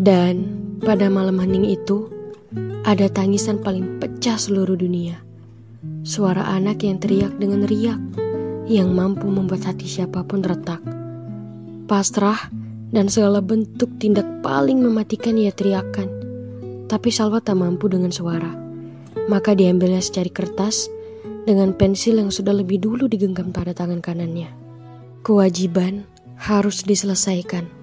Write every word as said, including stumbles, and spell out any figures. Dan pada malam hening itu, ada tangisan paling pecah seluruh dunia. Suara anak yang teriak dengan riak, yang mampu membuat hati siapapun retak. Pasrah dan segala bentuk tindak paling mematikan ia teriakkan. Tapi Salwa tak mampu dengan suara. Maka diambilnya secari kertas dengan pensil yang sudah lebih dulu digenggam pada tangan kanannya. Kewajiban harus diselesaikan.